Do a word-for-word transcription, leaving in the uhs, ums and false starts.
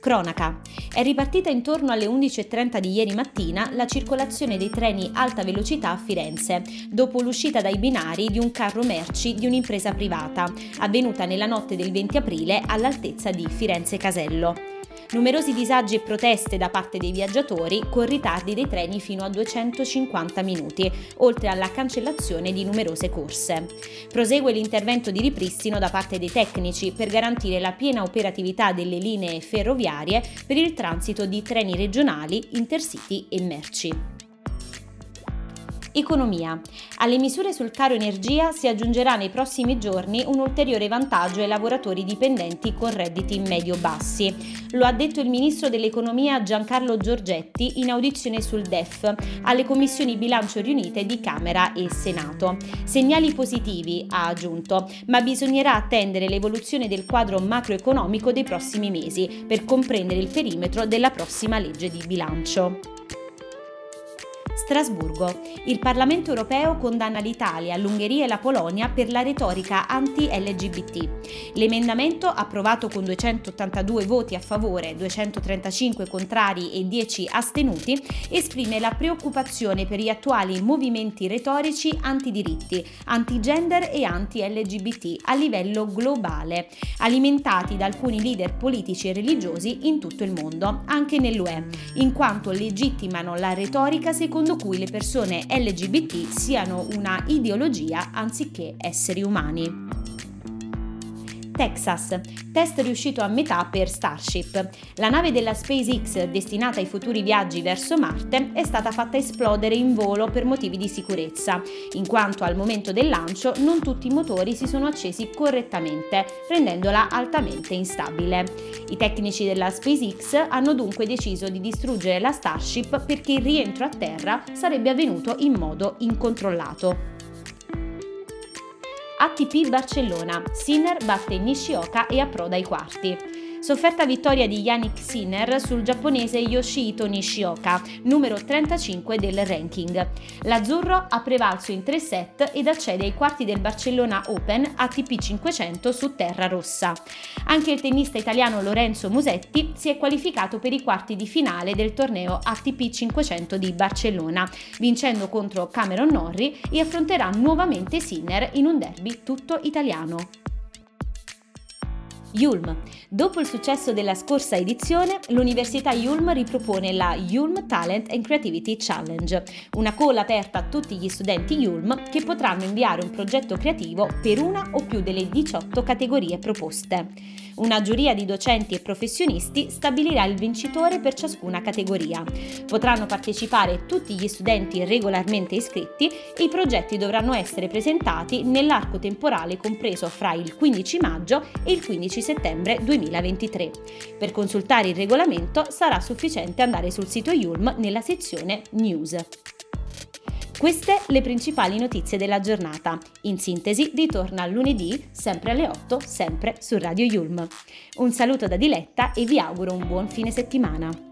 Cronaca. È ripartita intorno alle undici e trenta di ieri mattina la circolazione dei treni alta velocità a Firenze, dopo l'uscita dai binari di un carro merci di un'impresa privata, avvenuta nella notte del venti aprile all'altezza di Firenze Castello. Numerosi disagi e proteste da parte dei viaggiatori, con ritardi dei treni fino a duecentocinquanta minuti, oltre alla cancellazione di numerose corse. Prosegue l'intervento di ripristino da parte dei tecnici per garantire la piena operatività delle linee ferroviarie per il transito di treni regionali, intercity e merci. Economia. Alle misure sul caro energia si aggiungerà nei prossimi giorni un ulteriore vantaggio ai lavoratori dipendenti con redditi medio-bassi. Lo ha detto il ministro dell'Economia Giancarlo Giorgetti in audizione sul D E F alle commissioni bilancio riunite di Camera e Senato. Segnali positivi, ha aggiunto, ma bisognerà attendere l'evoluzione del quadro macroeconomico dei prossimi mesi per comprendere il perimetro della prossima legge di bilancio. Strasburgo. Il Parlamento Europeo condanna l'Italia, l'Ungheria e la Polonia per la retorica anti-L G B T. L'emendamento, approvato con duecentottantadue voti a favore, duecentotrentacinque contrari e dieci astenuti, esprime la preoccupazione per gli attuali movimenti retorici antidiritti, anti-gender e anti-L G B T a livello globale, alimentati da alcuni leader politici e religiosi in tutto il mondo, anche nell'U E, in quanto legittimano la retorica secondo cui le persone L G B T siano una ideologia anziché esseri umani. Texas. Test riuscito a metà per Starship. La nave della SpaceX, destinata ai futuri viaggi verso Marte, è stata fatta esplodere in volo per motivi di sicurezza, in quanto al momento del lancio non tutti i motori si sono accesi correttamente, rendendola altamente instabile. I tecnici della SpaceX hanno dunque deciso di distruggere la Starship perché il rientro a terra sarebbe avvenuto in modo incontrollato. A T P Barcellona. Sinner batte Nishioka e approda ai quarti. Sofferta vittoria di Jannik Sinner sul giapponese Yoshihito Nishioka, numero trentacinque del ranking. L'azzurro ha prevalso in tre set ed accede ai quarti del Barcellona Open A T P cinquecento su terra rossa. Anche il tennista italiano Lorenzo Musetti si è qualificato per i quarti di finale del torneo A T P cinquecento di Barcellona, vincendo contro Cameron Norrie, e affronterà nuovamente Sinner in un derby tutto italiano. Yulm. Dopo il successo della scorsa edizione, l'Università Yulm ripropone la Yulm Talent and Creativity Challenge, una call aperta a tutti gli studenti Yulm che potranno inviare un progetto creativo per una o più delle diciotto categorie proposte. Una giuria di docenti e professionisti stabilirà il vincitore per ciascuna categoria. Potranno partecipare tutti gli studenti regolarmente iscritti e i progetti dovranno essere presentati nell'arco temporale compreso fra il quindici maggio e il quindici settembre duemilaventitré. Per consultare il regolamento sarà sufficiente andare sul sito Yulm nella sezione News. Queste le principali notizie della giornata. In Sintesi ritorna lunedì, sempre alle otto, sempre su Radio Yulm. Un saluto da Diletta e vi auguro un buon fine settimana.